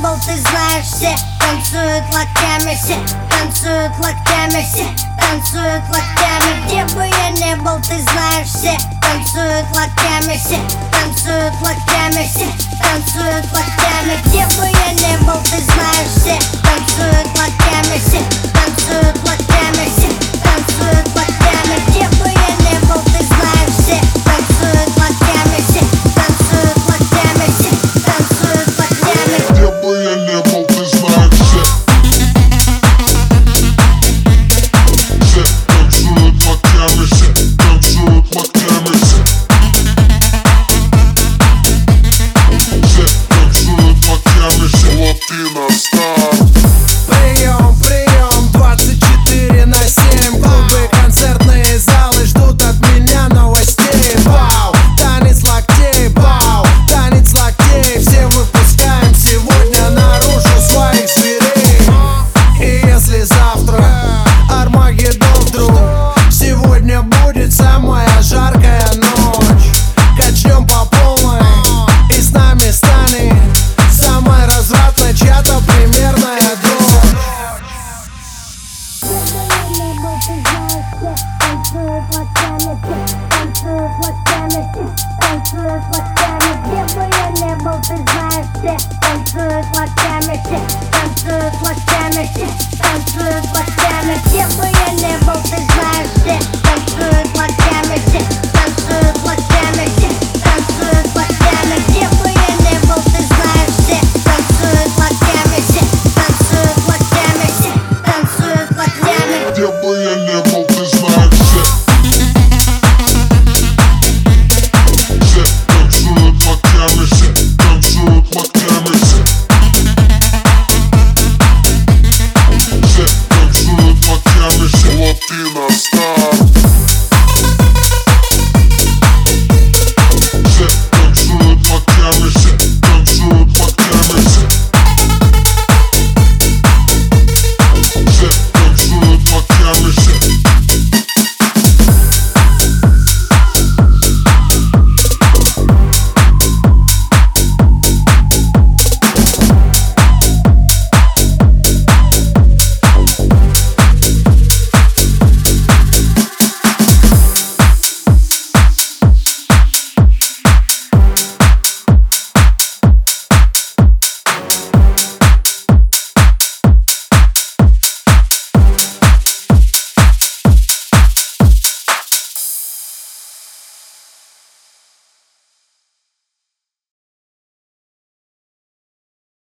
футбол ты знаешь, все танцуют локтями, все танцуют локтями, все танцуют локтями. Где бы я не был, ты знаешь, все танцуют локтями, все танцуют локтями, все танцуют локтями. Где бы я не был, ты знаешь, все танцуют локтями, все танцуют локтями, все танцуют локтями. Где бы я не был, ты знаешь, все танцуют локтями, все танцуют локтями, все танцуют локтями. Где бы я не был, ты знаешь, все танцуют локтями, все танцуют локтями, все танцуют локтями, все латина стар. Танцуют локтями, где бы я не был, ты знаешь, все танцуют локтями, все танцуют локтями, все танцуют локтями, где бы я не был.